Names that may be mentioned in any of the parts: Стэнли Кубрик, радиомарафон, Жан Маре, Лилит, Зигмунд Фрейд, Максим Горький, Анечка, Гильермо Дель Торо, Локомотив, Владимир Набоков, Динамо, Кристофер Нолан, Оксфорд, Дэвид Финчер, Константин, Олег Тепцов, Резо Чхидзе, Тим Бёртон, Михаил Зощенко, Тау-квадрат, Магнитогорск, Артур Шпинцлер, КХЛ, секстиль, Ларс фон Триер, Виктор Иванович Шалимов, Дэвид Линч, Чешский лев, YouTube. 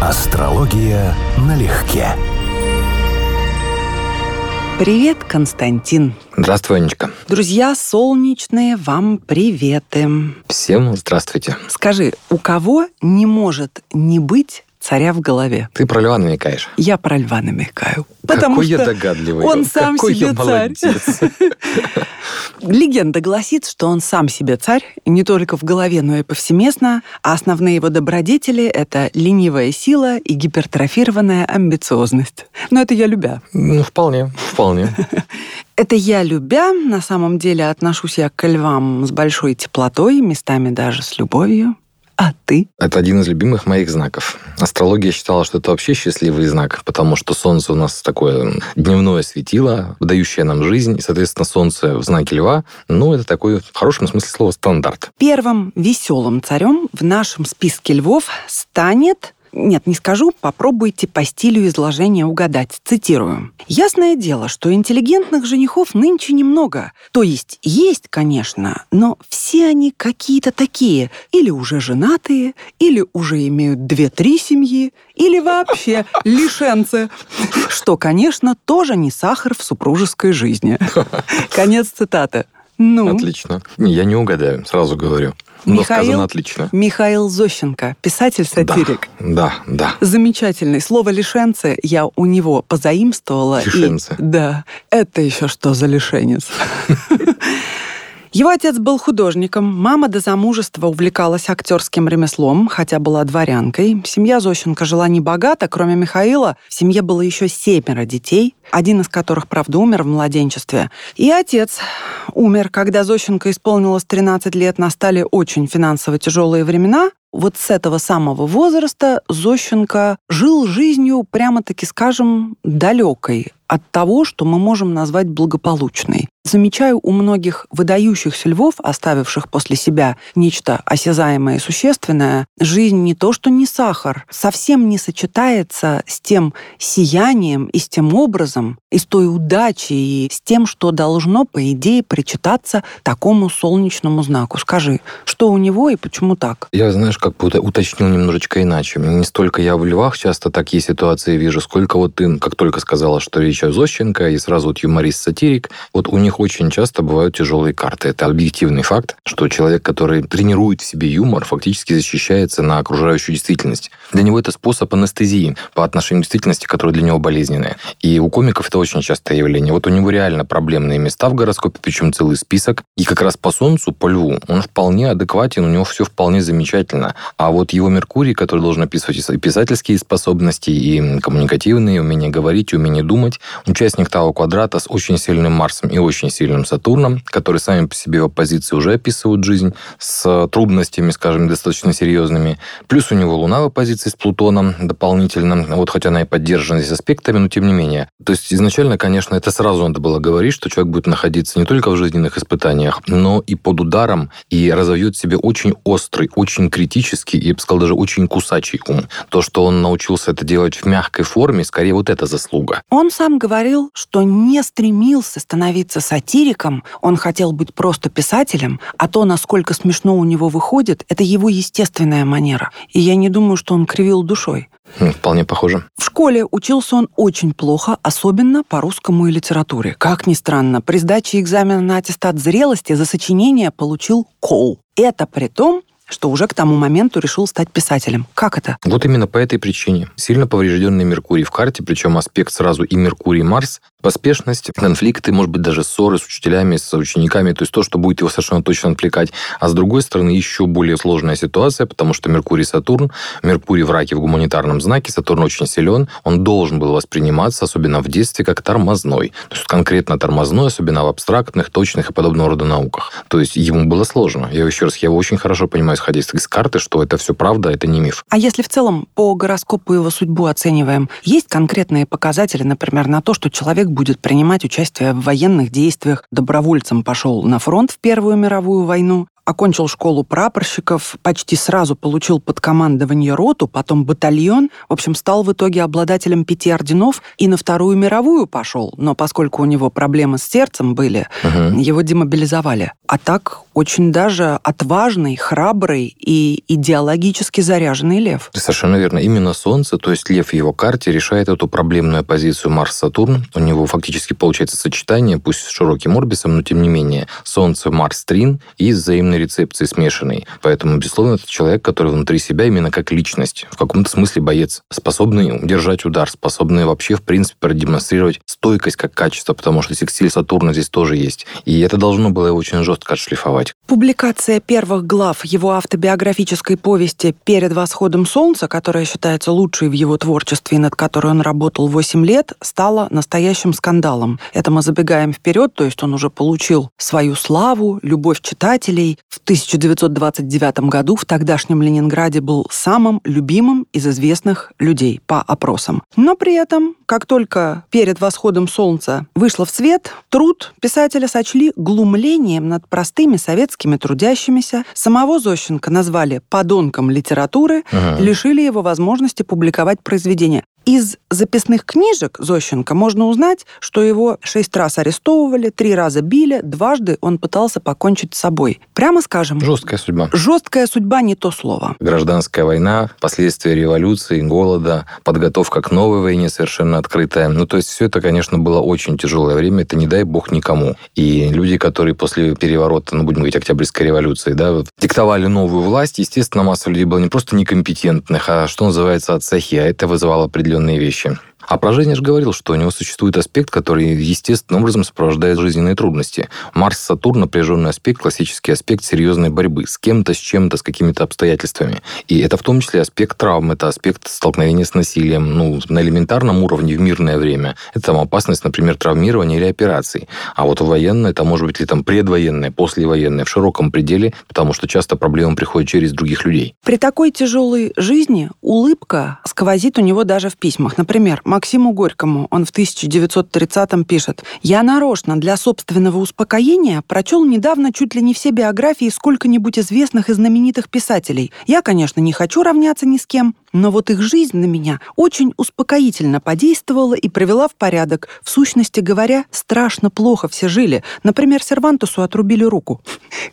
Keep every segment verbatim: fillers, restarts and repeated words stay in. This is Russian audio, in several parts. Астрология налегке. Привет, Константин. Здравствуй, Анечка. Друзья солнечные, вам приветы. Всем здравствуйте. Скажи, у кого не может не быть царя в голове? Ты про льва намекаешь. Я про льва намекаю. Потому Какой что я догадливый. Он сам Какой себе я царь. Легенда гласит, что он сам себе царь, не только в голове, но и повсеместно, а основные его добродетели – это ленивая сила и гипертрофированная амбициозность. Но это я любя. Ну, вполне, вполне. Это я любя, на самом деле отношусь я к львам с большой теплотой, местами даже с любовью. А ты? Это один из любимых моих знаков. Астрология считала, что это вообще счастливый знак, потому что Солнце у нас такое дневное светило, дающее нам жизнь, и, соответственно, Солнце в знаке Льва, ну, это такой, в хорошем смысле слова, стандарт. Первым веселым царем в нашем списке львов станет... Нет, не скажу, попробуйте по стилю изложения угадать. Цитирую. «Ясное дело, что интеллигентных женихов нынче немного. То есть есть, конечно, но все они какие-то такие. Или уже женатые, или уже имеют две-три семьи, или вообще лишенцы. Что, конечно, тоже не сахар в супружеской жизни». Конец цитаты. Ну? Отлично. Я не угадаю, сразу говорю. Но Михаил, сказано отлично. Михаил Зощенко, писатель-сатирик. Да, да, да. Замечательный. Слово «лишенцы» я у него позаимствовала. Лишенцы. И, да. Это еще что за лишенец? Его отец был художником, мама до замужества увлекалась актерским ремеслом, хотя была дворянкой. Семья Зощенко жила небогато, кроме Михаила, в семье было еще семеро детей, один из которых, правда, умер в младенчестве. И отец умер, когда Зощенко исполнилось тринадцать лет, настали очень финансово тяжелые времена. Вот с этого самого возраста Зощенко жил жизнью, прямо-таки скажем, далекой от того, что мы можем назвать благополучной. Замечаю у многих выдающихся львов, оставивших после себя нечто осязаемое и существенное, жизнь не то что не сахар, совсем не сочетается с тем сиянием и с тем образом, и с той удачей, и с тем, что должно, по идее, причитаться такому солнечному знаку. Скажи, что у него и почему так? Я, знаешь, как будто уточнил немножечко иначе. Не столько я в львах часто такие ситуации вижу, сколько вот ты, как только сказала, что речь о Зощенко, и сразу вот юморист-сатирик, вот у них очень часто бывают тяжелые карты. Это объективный факт, что человек, который тренирует в себе юмор, фактически защищается на окружающую действительность. Для него это способ анестезии по отношению к действительности, которая для него болезненная. И у комиков это очень частое явление. Вот у него реально проблемные места в гороскопе, причем целый список. И как раз по Солнцу, по Льву, он вполне адекватен, у него все вполне замечательно. А вот его Меркурий, который должен описывать и писательские способности, и коммуникативные, умение говорить, умение думать, участник Тау квадрата с очень сильным Марсом и очень очень сильным Сатурном, которые сами по себе в оппозиции уже описывают жизнь с трудностями, скажем, достаточно серьезными. Плюс у него Луна в оппозиции с Плутоном дополнительно, вот хоть она и поддержана здесь аспектами, но тем не менее. То есть изначально, конечно, это сразу надо было говорить, что человек будет находиться не только в жизненных испытаниях, но и под ударом, и разовьет в себе очень острый, очень критический, я бы сказал, даже очень кусачий ум. То, что он научился это делать в мягкой форме, скорее вот это заслуга. Он сам говорил, что не стремился становиться сатириком, он хотел быть просто писателем, а то, насколько смешно у него выходит, это его естественная манера. И я не думаю, что он кривил душой. Вполне похоже. В школе учился он очень плохо, особенно по русскому и литературе. Как ни странно, при сдаче экзамена на аттестат зрелости за сочинение получил кол. Это при том, что уже к тому моменту решил стать писателем. Как это? Вот именно по этой причине. Сильно поврежденный Меркурий в карте, причем аспект сразу и Меркурий, и Марс, поспешность, конфликты, может быть, даже ссоры с учителями, с учениками, то есть то, что будет его совершенно точно отвлекать. А с другой стороны, еще более сложная ситуация, потому что Меркурий и Сатурн, Меркурий в раке в гуманитарном знаке, Сатурн очень силен, он должен был восприниматься, особенно в детстве, как тормозной. То есть конкретно тормозной, особенно в абстрактных, точных и подобного рода науках. То есть ему было сложно. Я еще раз, я его очень хорошо понимаю, исходя из карты, что это все правда, это не миф. А если в целом по гороскопу его судьбу оцениваем, есть конкретные показатели, например, на то, что человек будет принимать участие в военных действиях, добровольцем пошел на фронт в Первую мировую войну, окончил школу прапорщиков, почти сразу получил под командование роту, потом батальон, в общем, стал в итоге обладателем пяти орденов и на Вторую мировую пошел, но поскольку у него проблемы с сердцем были, угу. его демобилизовали. А так очень даже отважный, храбрый и идеологически заряженный лев. Совершенно верно. Именно Солнце, то есть лев в его карте, решает эту проблемную позицию Марс-Сатурн. У него фактически получается сочетание, пусть с широким орбисом, но тем не менее, Солнце-Марс-Трин и взаимной рецепции смешанной. Поэтому, безусловно, это человек, который внутри себя именно как личность, в каком-то смысле боец, способный удержать удар, способный вообще, в принципе, продемонстрировать стойкость как качество, потому что секстиль Сатурна здесь тоже есть. И это должно было его очень жестко отшлифовать. Публикация первых глав его автобиографической повести «Перед восходом солнца», которая считается лучшей в его творчестве и над которой он работал восемь лет, стала настоящим скандалом. Это мы забегаем вперед, то есть он уже получил свою славу, любовь читателей. В тысяча девятьсот двадцать девятом году в тогдашнем Ленинграде был самым любимым из известных людей по опросам. Но при этом, как только «Перед восходом солнца» вышла в свет, труд писателя сочли глумлением над простыми советскими трудящимися. Самого Зощенко назвали «подонком литературы», ага. лишили его возможности публиковать произведения. Из записных книжек Зощенко можно узнать, что его шесть раз арестовывали, три раза били, дважды он пытался покончить с собой. Прямо скажем... Жесткая судьба. Жесткая судьба — не то слово. Гражданская война, последствия революции, голода, подготовка к новой войне совершенно открытая. Ну, то есть все это, конечно, было очень тяжелое время. Это не дай бог никому. И люди, которые после переворота, ну, будем говорить, Октябрьской революции, да, вот, диктовали новую власть, естественно, масса людей была не просто некомпетентных, а, что называется, отсахи. А это вызывало определенные вещи. А про жизнь я же говорил, что у него существует аспект, который естественным образом сопровождает жизненные трудности. Марс-Сатурн — напряженный аспект, классический аспект серьезной борьбы с кем-то, с чем-то, с какими-то обстоятельствами. И это в том числе аспект травм, это аспект столкновения с насилием, ну, на элементарном уровне в мирное время. Это там опасность, например, травмирования или операций. А вот в военное, это может быть ли там предвоенное, послевоенное, в широком пределе, потому что часто проблемы приходят через других людей. При такой тяжелой жизни улыбка сквозит у него даже в письмах. Например, Максиму Горькому он в тысяча девятьсот тридцатом пишет: «Я нарочно для собственного успокоения прочел недавно чуть ли не все биографии сколько-нибудь известных и знаменитых писателей. Я, конечно, не хочу равняться ни с кем, но вот их жизнь на меня очень успокоительно подействовала и привела в порядок. В сущности говоря, страшно плохо все жили. Например, Сервантесу отрубили руку».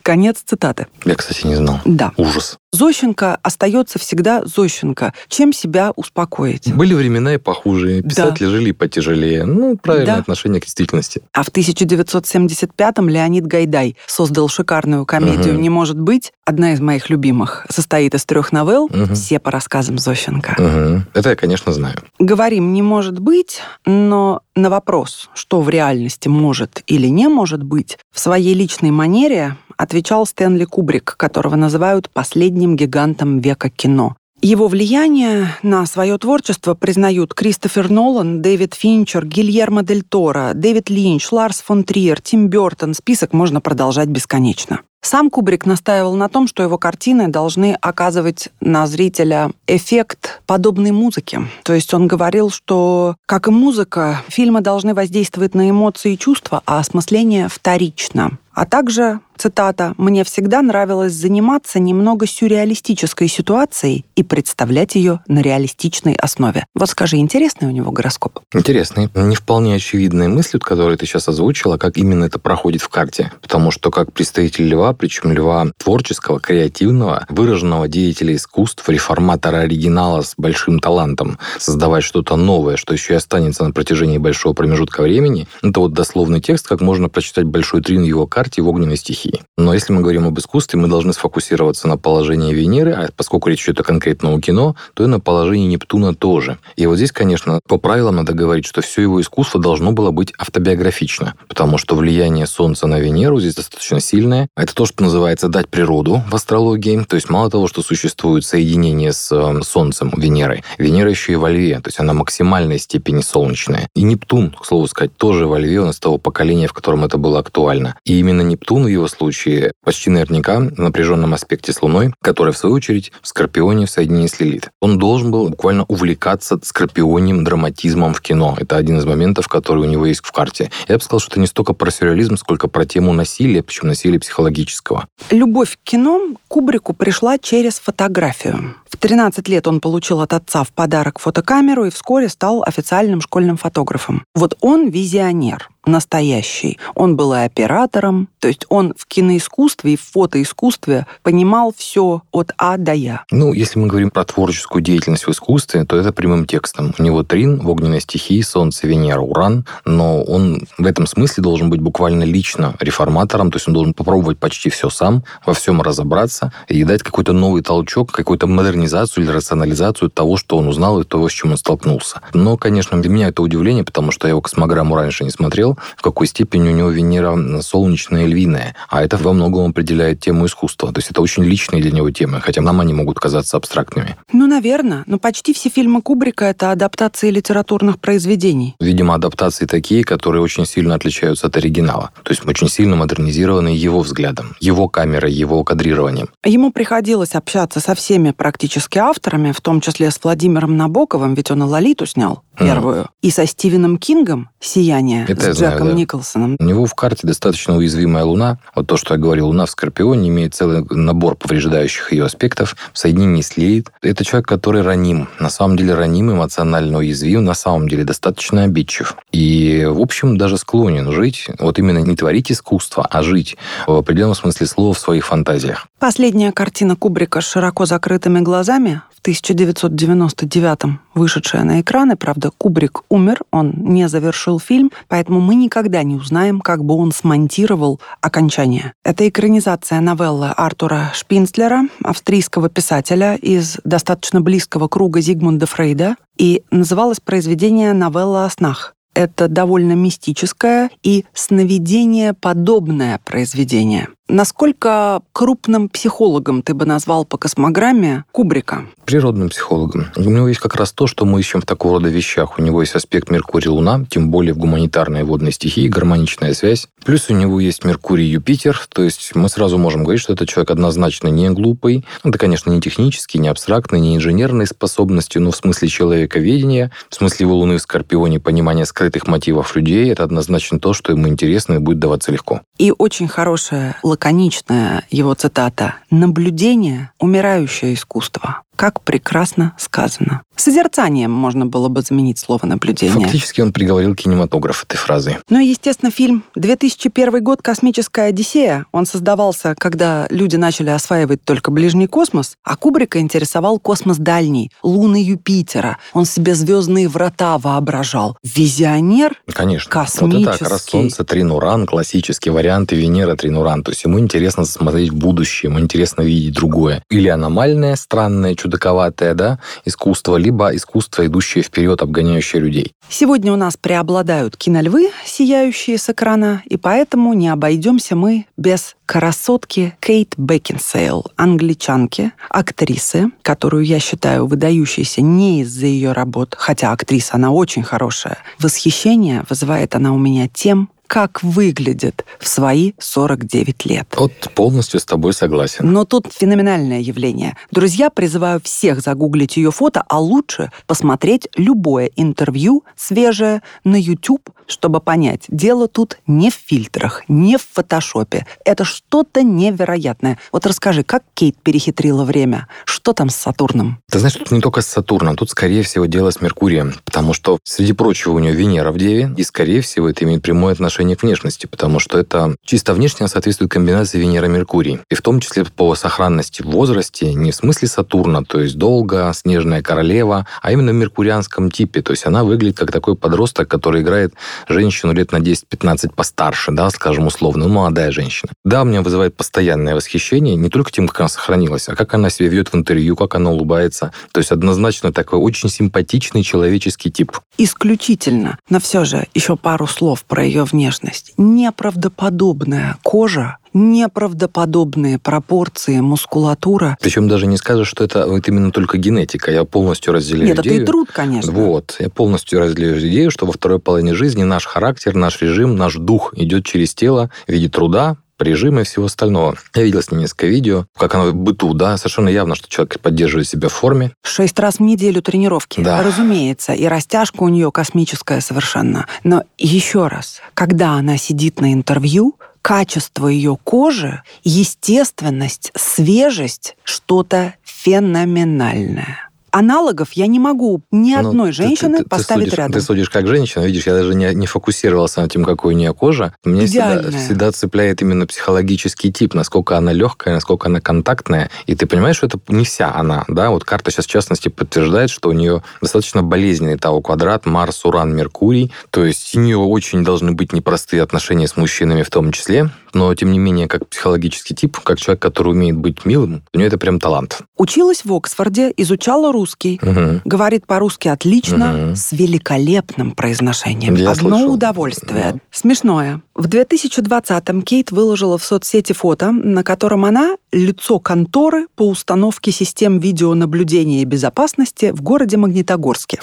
Конец цитаты. Я, кстати, не знал. Да. Ужас. Зощенко остается всегда Зощенко. Чем себя успокоить? Были времена и похуже. Писатели да. жили потяжелее. Ну, правильное да. отношение к действительности. А в тысяча девятьсот семьдесят пятом Леонид Гайдай создал шикарную комедию угу. «Не может быть». Одна из моих любимых. Состоит из трех новелл. Угу. Все по рассказам Зощенко. Угу. Это я, конечно, знаю. Говорим «не может быть», но на вопрос, что в реальности может или не может быть, в своей личной манере отвечал Стэнли Кубрик, которого называют последним гигантом века кино. Его влияние на свое творчество признают Кристофер Нолан, Дэвид Финчер, Гильермо Дель Торо, Дэвид Линч, Ларс фон Триер, Тим Бёртон. Список можно продолжать бесконечно. Сам Кубрик настаивал на том, что его картины должны оказывать на зрителя эффект подобной музыке. То есть он говорил, что, как и музыка, фильмы должны воздействовать на эмоции и чувства, а осмысление вторично. А также, цитата, «мне всегда нравилось заниматься немного сюрреалистической ситуацией и представлять ее на реалистичной основе». Вот скажи, интересный у него гороскоп? Интересный. Не вполне очевидные мысли, которые ты сейчас озвучила, как именно это проходит в карте. Потому что как представитель льва, причем льва творческого, креативного, выраженного деятеля искусств, реформатора оригинала с большим талантом, создавать что-то новое, что еще и останется на протяжении большого промежутка времени, это вот дословный текст, как можно прочитать большой трин его карты в огненной стихии. Но если мы говорим об искусстве, мы должны сфокусироваться на положении Венеры, а поскольку речь идет конкретно о кино, то и на положении Нептуна тоже. И вот здесь, конечно, по правилам надо говорить, что все его искусство должно было быть автобиографично, потому что влияние Солнца на Венеру здесь достаточно сильное. Это то, что называется дать природу в астрологии. То есть мало того, что существует соединение с Солнцем Венерой, Венера еще и во Льве, то есть она максимальной степени солнечная. И Нептун, к слову сказать, тоже во Льве, он из того поколения, в котором это было актуально. И именно на Нептун в его случае почти наверняка в напряженном аспекте с Луной, которая, в свою очередь, в Скорпионе в соединении с Лилит. Он должен был буквально увлекаться скорпионим драматизмом в кино. Это один из моментов, который у него есть в карте. Я бы сказал, что это не столько про сюрреализм, сколько про тему насилия, причем насилия психологического. Любовь к кино Кубрику пришла через фотографию. В тринадцать лет он получил от отца в подарок фотокамеру и вскоре стал официальным школьным фотографом. Вот он визионер, настоящий. Он был и оператором, то есть он в киноискусстве и в фотоискусстве понимал все от А до Я. Ну, если мы говорим про творческую деятельность в искусстве, то это прямым текстом. У него трин в огненной стихии, солнце, Венера, Уран, но он в этом смысле должен быть буквально лично реформатором, то есть он должен попробовать почти все сам, во всем разобраться и дать какой-то новый толчок, какую-то модернизацию или рационализацию того, что он узнал и того, с чем он столкнулся. Но, конечно, для меня это удивление, потому что я его космограмму раньше не смотрел, в какой степени у него Венера солнечная и львиная. А это во многом определяет тему искусства. То есть это очень личные для него темы, хотя нам они могут казаться абстрактными. Ну, наверное. Но почти все фильмы Кубрика — это адаптации литературных произведений. Видимо, адаптации такие, которые очень сильно отличаются от оригинала. То есть очень сильно модернизированы его взглядом, его камерой, его кадрированием. Ему приходилось общаться со всеми практически авторами, в том числе с Владимиром Набоковым, ведь он и Лолиту снял первую, mm. и со Стивеном Кингом «Сияние», это с Джеком, да, Николсоном. У него в карте достаточно уязвимая Луна. Вот то, что я говорил, Луна в Скорпионе имеет целый набор повреждающих ее аспектов. В соединении с Леей. Это человек, который раним. На самом деле раним, эмоционально уязвим, на самом деле достаточно обидчив. И, в общем, даже склонен жить, вот именно не творить искусство, а жить в определенном смысле слова в своих фантазиях. Последняя картина Кубрика с широко закрытыми глазами в тысяча девятьсот девяносто девятом, вышедшая на экраны, правда, Кубрик умер, он не завершил фильм, поэтому мы никогда не узнаем, как бы он смонтировал окончание. Это экранизация новеллы Артура Шпинцлера, австрийского писателя из достаточно близкого круга Зигмунда Фрейда, и называлось произведение «Новелла о снах». Это довольно мистическое и сновидение-подобное произведение. Насколько крупным психологом ты бы назвал по космограмме Кубрика? Природным психологом. У него есть как раз то, что мы ищем в такого рода вещах. У него есть аспект Меркурий-Луна, тем более в гуманитарной водной стихии, гармоничная связь. Плюс у него есть Меркурий-Юпитер, то есть мы сразу можем говорить, что этот человек однозначно не глупый. Это, конечно, не технический, не абстрактный, не инженерной способностью, но в смысле человековедения, в смысле его Луны в Скорпионе, понимание скрытых мотивов людей, это однозначно то, что ему интересно и будет даваться легко. И очень хорошая логика. Лаконичная его цитата «Наблюдение – умирающее искусство». Как прекрасно сказано. Созерцанием можно было бы заменить слово «наблюдение». Фактически он приговорил кинематограф этой фразы. Ну и, естественно, фильм две тысячи первый год «Космическая Одиссея». Он создавался, когда люди начали осваивать только ближний космос, а Кубрика интересовал космос дальний, луны Юпитера. Он себе звездные врата воображал. Визионер? Конечно. Космический. Вот это как раз Солнце, Тринуран, классические варианты Венера, Тринуран. То есть ему интересно смотреть в будущее, ему интересно видеть другое. Или аномальное, странное, чудаковатое, да, искусство, либо искусство, идущее вперед, обгоняющее людей. Сегодня у нас преобладают кинольвы, сияющие с экрана, и поэтому не обойдемся мы без красотки Кейт Бекинсейл, англичанки, актрисы, которую я считаю выдающейся не из-за ее работ, хотя актриса она очень хорошая. Восхищение вызывает она у меня тем, как выглядит в свои сорок девять лет. Вот полностью с тобой согласен. Но тут феноменальное явление. Друзья, призываю всех загуглить ее фото, а лучше посмотреть любое интервью, свежее, на YouTube, чтобы понять, дело тут не в фильтрах, не в фотошопе. Это что-то невероятное. Вот расскажи, как Кейт перехитрила время? Что там с Сатурном? Ты знаешь, тут не только с Сатурном, тут, скорее всего, дело с Меркурием, потому что, среди прочего, у нее Венера в Деве, и, скорее всего, это имеет прямое отношение к внешности, потому что это чисто внешне соответствует комбинации Венера-Меркурий. И в том числе по сохранности в возрасте, не в смысле Сатурна, то есть долго, снежная королева, а именно в меркурианском типе. То есть она выглядит как такой подросток, который играет женщину лет на десять-пятнадцать постарше, да, скажем условно, ну, молодая женщина. Да, у меня вызывает постоянное восхищение не только тем, как она сохранилась, а как она себя ведет в интервью, как она улыбается. То есть однозначно такой очень симпатичный человеческий тип. Исключительно. Но все же еще пару слов про ее внешность. Внешность. Неправдоподобная кожа, неправдоподобные пропорции, мускулатура. Причем даже не скажешь, что это вот именно только генетика. Я полностью разделяю Нет, идею. Нет, это и труд, конечно. Вот. Я полностью разделяю идею, что во второй половине жизни наш характер, наш режим, наш дух идет через тело в виде труда, режима и всего остального. Я видел с ней несколько видео, как оно в быту, да, совершенно явно, что человек поддерживает себя в форме. Шесть раз в неделю тренировки, да. Разумеется, и растяжка у нее космическая совершенно. Но еще раз, когда она сидит на интервью, качество ее кожи, естественность, свежесть, что-то феноменальное. Аналогов я не могу ни одной ну, женщины ты, ты, поставить ты судишь, рядом. Ты судишь как женщина, видишь, я даже не, не фокусировался на тем, какой у нее кожа. Меня всегда, всегда цепляет именно психологический тип, насколько она легкая, насколько она контактная. И ты понимаешь, что это не вся она, да? Вот карта сейчас, в частности, подтверждает, что у нее достаточно болезненный Тау-квадрат, Марс, Уран, Меркурий. То есть у нее очень должны быть непростые отношения с мужчинами в том числе. Но, тем не менее, как психологический тип, как человек, который умеет быть милым, у нее это прям талант. Училась в Оксфорде, изучала русский. Русский, угу. Говорит по-русски отлично, угу. С великолепным произношением. Я Одно слышал. удовольствие. Да. Смешное. В две тысячи двадцатом Кейт выложила в соцсети фото, на котором она лицо конторы по установке систем видеонаблюдения и безопасности в городе Магнитогорске.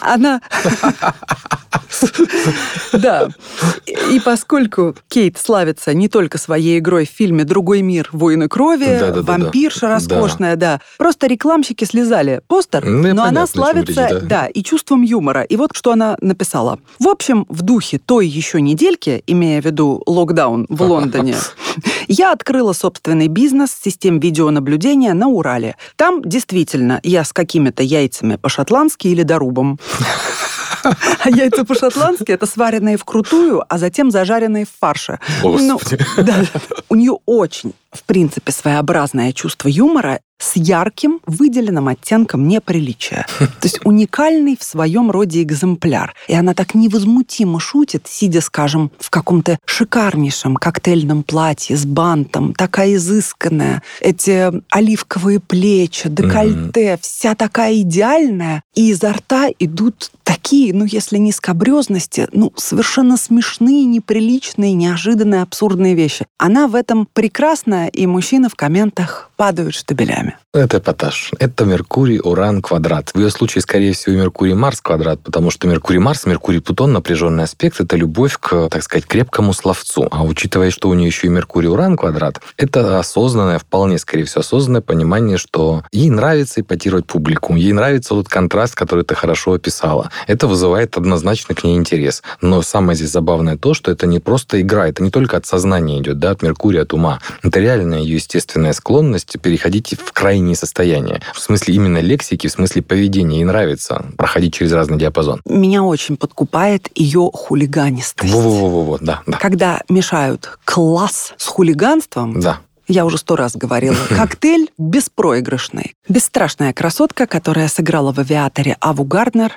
Она... Да. И поскольку Кейт славится не только своей игрой в фильме «Другой мир. Войны крови», «Вампирша роскошная», да, просто рекламщики слезали постер, но она славится, да, и чувством юмора. И вот что она написала. В общем, в духе той еще недельки, имея в виду локдаун в Лондоне, я открыла собственный бизнес систем видеонаблюдения на Урале. Там действительно я с какими-то яйцами по-шотландски или дорубом. А яйца по-шотландски – это сваренные вкрутую, а затем зажаренные в фарше. Ну, да, у нее очень, в принципе, своеобразное чувство юмора с ярким, выделенным оттенком неприличия. То есть уникальный в своем роде экземпляр. И она так невозмутимо шутит, сидя, скажем, в каком-то шикарнейшем коктейльном платье с бантом, такая изысканная, эти оливковые плечи, декольте, mm-hmm. вся такая идеальная. И изо рта идут такие, ну, если не скабрёзности, ну, совершенно смешные, неприличные, неожиданные, абсурдные вещи. Она в этом прекрасна, и мужчины в комментах падают штабелями. Это эпатаж. Это Меркурий, Уран, квадрат. В ее случае, скорее всего, Меркурий-Марс квадрат, потому что Меркурий-Марс, Меркурий-Плутон, напряженный аспект, это любовь к, так сказать, крепкому словцу. А учитывая, что у нее еще и Меркурий-Уран квадрат, это осознанное, вполне, скорее всего, осознанное понимание, что ей нравится эпатировать публику, ей нравится тот контраст, который ты хорошо описала. Это вызывает однозначно к ней интерес. Но самое здесь забавное то, что это не просто игра, это не только от сознания идет, да, от Меркурия, от ума. Это реальная ее естественная склонность переходить в крайние состояния. В смысле именно лексики, в смысле поведения. Ей нравится проходить через разный диапазон. Меня очень подкупает ее хулиганистость. Во-во-во-во, да, да. Когда мешают класс с хулиганством... Да. Я уже сто раз говорила. Коктейль беспроигрышный. Бесстрашная красотка, которая сыграла в «Авиаторе» Аву Гарднер.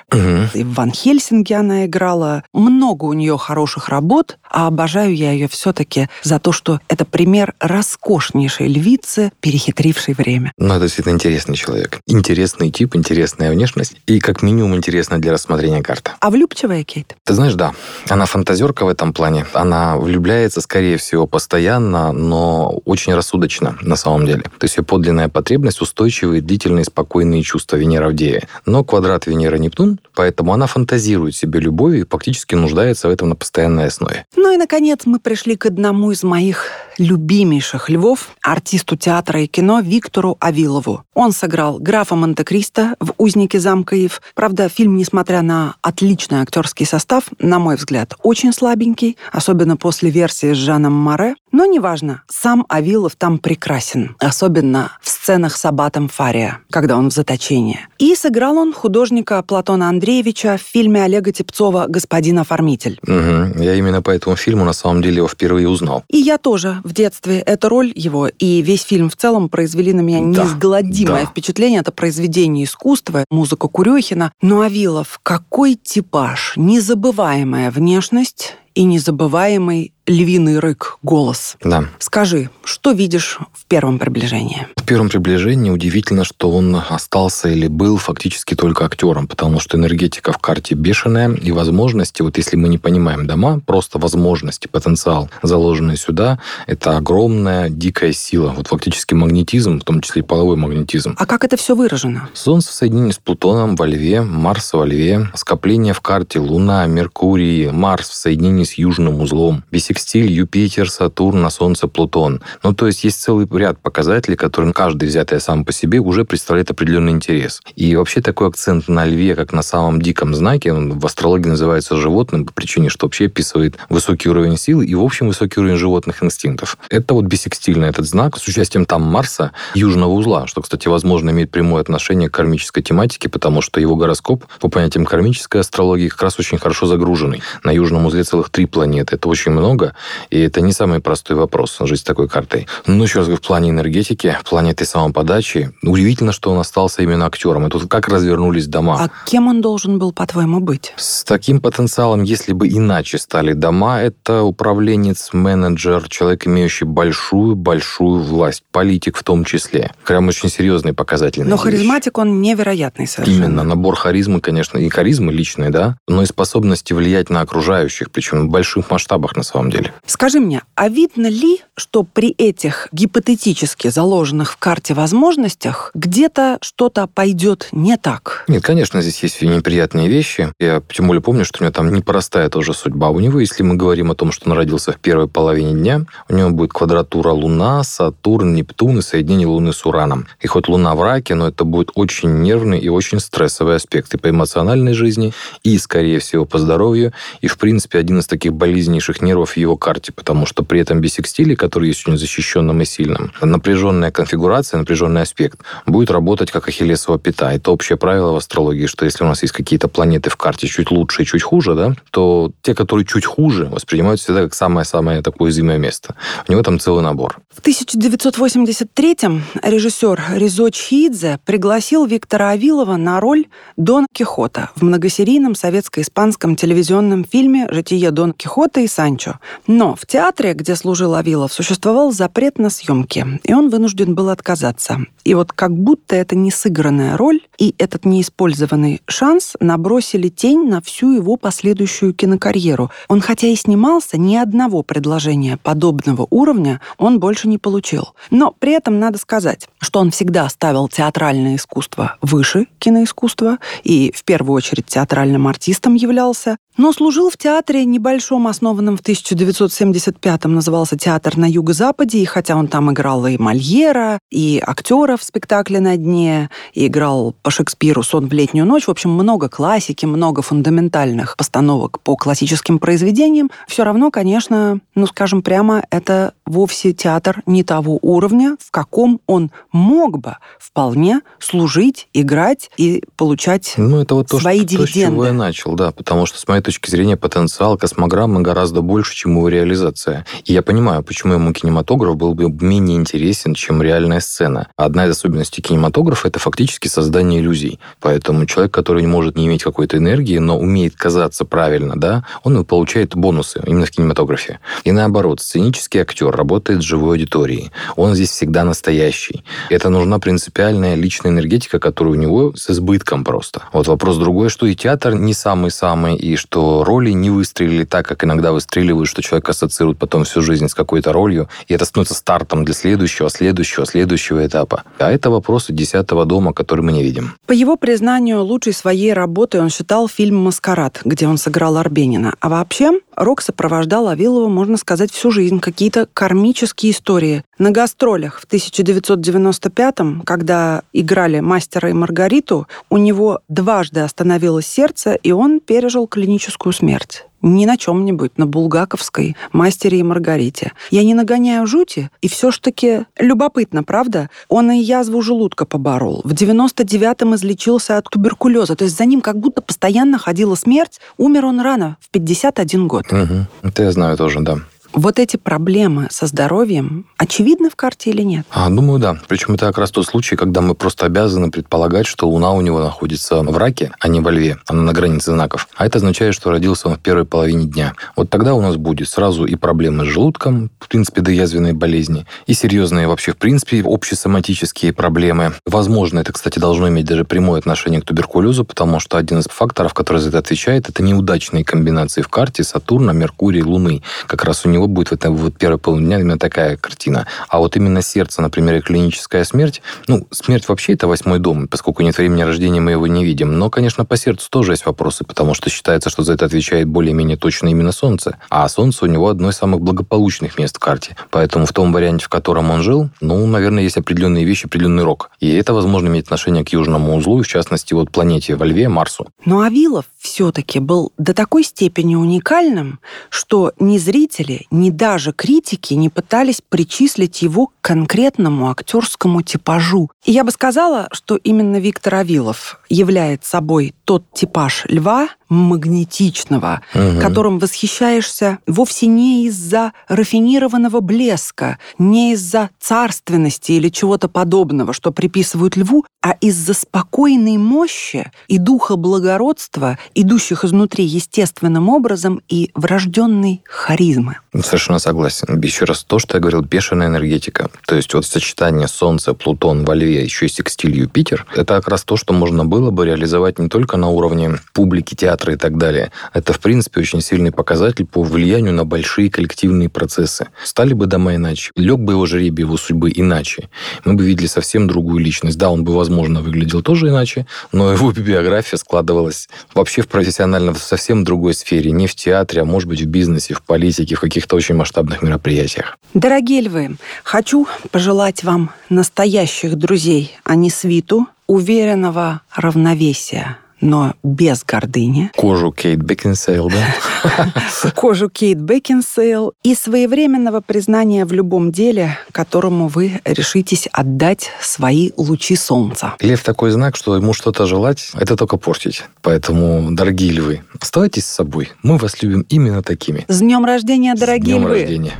И в «Ван Хельсинге» она играла. Много у нее хороших работ, а обожаю я ее все-таки за то, что это пример роскошнейшей львицы, перехитрившей время. Ну, это действительно интересный человек. Интересный тип, интересная внешность. И как минимум интересная для рассмотрения карта. А влюбчивая Кейт? Ты знаешь, да. Она фантазерка в этом плане. Она влюбляется, скорее всего, постоянно, но очень рассудочно, на самом деле. То есть ее подлинная потребность — устойчивые, длительные, спокойные чувства Венера в Деве. Но квадрат Венера-Нептун, поэтому она фантазирует себе любовь и фактически нуждается в этом на постоянной основе. Ну и, наконец, мы пришли к одному из моих любимейших львов, артисту театра и кино Виктору Авилову. Он сыграл графа Монте-Кристо в «Узнике замка Ив». Правда, фильм, несмотря на отличный актерский состав, на мой взгляд, очень слабенький, особенно после версии с Жаном Маре. Но неважно, сам Авилов там прекрасен, особенно в сценах с аббатом Фария, когда он в заточении. И сыграл он художника Платона Андреевича в фильме Олега Тепцова «Господин оформитель». Угу. Я именно по этому фильму, на самом деле, его впервые узнал. И я тоже в детстве. Эта роль его и весь фильм в целом произвели на меня да, неизгладимое да. впечатление. Это произведение искусства, музыка Курюхина. Но Авилов, какой типаж, незабываемая внешность и незабываемый львиный рык, голос. Да. Скажи, что видишь в первом приближении? В первом приближении удивительно, что он остался или был фактически только актером, потому что энергетика в карте бешеная, и возможности, вот если мы не понимаем дома, просто возможности, потенциал, заложенный сюда, это огромная дикая сила. Вот фактически магнетизм, в том числе и половой магнетизм. А как это все выражено? Солнце в соединении с Плутоном во Льве, Марс во Льве, скопление в карте Луна, Меркурий, Марс в соединении с южным узлом, бисекстиль Юпитер, Сатурн, на Солнце Плутон. Ну, то есть есть целый ряд показателей, которые каждый, взятый сам по себе, уже представляет определенный интерес. И вообще такой акцент на льве, как на самом диком знаке, он в астрологии называется животным по причине, что вообще описывает высокий уровень силы и, в общем, высокий уровень животных инстинктов. Это вот бисекстильный этот знак с участием там Марса, южного узла, что, кстати, возможно, имеет прямое отношение к кармической тематике, потому что его гороскоп по понятиям кармической астрологии как раз очень хорошо загруженный. На южном узле целых три планеты. Это очень много, и это не самый простой вопрос жить с такой картой. Но еще раз говорю, в плане энергетики, в плане этой самоподачи, удивительно, что он остался именно актером. И тут как развернулись дома. А кем он должен был, по-твоему, быть? С таким потенциалом, если бы иначе стали дома, это управленец, менеджер, человек, имеющий большую-большую власть, политик в том числе. Прям очень серьезный показатель. Но харизматик он невероятный совершенно. Именно. Набор харизмы, конечно, и харизмы личной, да, но и способности влиять на окружающих, причем в больших масштабах на самом деле. Скажи мне, а видно ли, что при этих гипотетически заложенных в карте возможностях где-то что-то пойдет не так? Нет, конечно, здесь есть неприятные вещи. Я тем более помню, что у него там непростая тоже судьба. У него, если мы говорим о том, что он родился в первой половине дня, у него будет квадратура Луна, Сатурн, Нептун и соединение Луны с Ураном. И хоть Луна в раке, но это будет очень нервный и очень стрессовый аспект и по эмоциональной жизни, и, скорее всего, по здоровью, и, в принципе, один из таких болезненнейших нервов в его карте, потому что при этом бисекстиле, который есть очень защищенным и сильным, напряженная конфигурация, напряженный аспект будет работать как ахиллесова пята. Это общее правило в астрологии, что если у нас есть какие-то планеты в карте чуть лучше и чуть хуже, да, то те, которые чуть хуже, воспринимаются всегда как самое-самое такое уязвимое место. У него там целый набор. В тысяча девятьсот восемьдесят третьем режиссер Резо Чхидзе пригласил Виктора Авилова на роль Дон Кихота в многосерийном советско-испанском телевизионном фильме «Житие Дон Кихота и Санчо». Но в театре, где служил Авилов, существовал запрет на съемки, и он вынужден был отказаться. И вот как будто эта несыгранная роль и этот неиспользованный шанс набросили тень на всю его последующую кинокарьеру. Он хотя и снимался, ни одного предложения подобного уровня он больше не получил. Но при этом надо сказать, что он всегда ставил театральное искусство выше киноискусства и в первую очередь театральным артистом являлся, но служил в театре небольшом, основанном в тысяча девятьсот семьдесят пятом, назывался «Театр на юго-западе», и хотя он там играл и Мольера, и актера в спектакле «На дне», и играл по Шекспиру «Сон в летнюю ночь», в общем, много классики, много фундаментальных постановок по классическим произведениям, все равно, конечно, ну, скажем прямо, это вовсе театр не того уровня, в каком он мог бы вполне служить, играть и получать свои дивиденды. Ну, это вот то, что, то, с чего я начал, да, потому что, с моей с точки зрения, потенциал космограммы гораздо больше, чем его реализация. И я понимаю, почему ему кинематограф был бы менее интересен, чем реальная сцена. Одна из особенностей кинематографа — это фактически создание иллюзий. Поэтому человек, который не может не иметь какой-то энергии, но умеет казаться правильно, да, он получает бонусы именно в кинематографе. И наоборот, сценический актер работает с живой аудиторией. Он здесь всегда настоящий. Это нужна принципиальная личная энергетика, которая у него с избытком просто. Вот вопрос другой, что и театр не самый-самый, и что что роли не выстрелили так, как иногда выстреливают, что человек ассоциирует потом всю жизнь с какой-то ролью, и это становится стартом для следующего, следующего, следующего этапа. А это вопросы десятого дома, который мы не видим. По его признанию, лучшей своей работой он считал фильм «Маскарад», где он сыграл Арбенина. А вообще, рок сопровождал Авилова, можно сказать, всю жизнь, какие-то кармические истории. На гастролях в тысяча девятьсот девяносто пятом, когда играли «Мастера и Маргариту», у него дважды остановилось сердце, и он пережил клиническую смерть. Не на чем-нибудь, на булгаковской «Мастере и Маргарите». Я не нагоняю жути, и все ж таки любопытно, правда? Он и язву желудка поборол. В девяносто девятом излечился от туберкулеза. То есть за ним как будто постоянно ходила смерть. Умер он рано, в пятьдесят один год. Угу. Это я знаю тоже, да. Вот эти проблемы со здоровьем очевидны в карте или нет? А, думаю, да. Причем это как раз тот случай, когда мы просто обязаны предполагать, что Луна у него находится в раке, а не во льве. Она на границе знаков. А это означает, что родился он в первой половине дня. Вот тогда у нас будет сразу и проблемы с желудком, в принципе, до язвенной болезни, и серьезные вообще, в принципе, общесоматические проблемы. Возможно, это, кстати, должно иметь даже прямое отношение к туберкулезу, потому что один из факторов, который за это отвечает, это неудачные комбинации в карте Сатурна, Меркурия, Луны. Как раз у него него будет вот, вот первая половина дня именно такая картина. А вот именно сердце, например, и клиническая смерть, ну, смерть вообще это восьмой дом, поскольку нет времени рождения, мы его не видим. Но, конечно, по сердцу тоже есть вопросы, потому что считается, что за это отвечает более-менее точно именно Солнце. А Солнце у него одно из самых благополучных мест в карте. Поэтому в том варианте, в котором он жил, ну, наверное, есть определенные вещи, определенный рок. И это, возможно, имеет отношение к южному узлу, и, в частности, вот планете во Льве, Марсу. Но Авилов все-таки был до такой степени уникальным, что ни зрители, ни даже критики не пытались причислить его к конкретному актерскому типажу. И я бы сказала, что именно Виктор Авилов являет собой тот типаж льва магнетичного, угу. которым восхищаешься вовсе не из-за рафинированного блеска, не из-за царственности или чего-то подобного, что приписывают льву, а из-за спокойной мощи и духа благородства, идущих изнутри естественным образом, и врожденной харизмы. Совершенно согласен. Еще раз то, что я говорил, бешеная энергетика. То есть вот сочетание Солнца, Плутон во Льве, еще и секстиль Юпитер, это как раз то, что можно было бы реализовать не только на уровне публики, театра и так далее. Это, в принципе, очень сильный показатель по влиянию на большие коллективные процессы. Стали бы дома иначе, лег бы его жребий, его судьбы иначе. Мы бы видели совсем другую личность. Да, он бы, возможно, выглядел тоже иначе, но его биография складывалась вообще в профессионально в совсем другой сфере. Не в театре, а, может быть, в бизнесе, в политике, в каких-то очень масштабных мероприятиях. Дорогие львы, хочу пожелать вам настоящих друзей, а не свиту, уверенного равновесия, но без гордыни. Кожу Кейт Бекинсейл, да? Кожу Кейт Бекинсейл и своевременного признания в любом деле, которому вы решитесь отдать свои лучи солнца. Лев такой знак, что ему что-то желать, это только портить. Поэтому, дорогие львы, оставайтесь с собой. Мы вас любим именно такими. С днем рождения, дорогие львы! С днем рождения!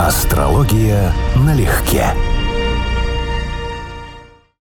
Астрология налегке.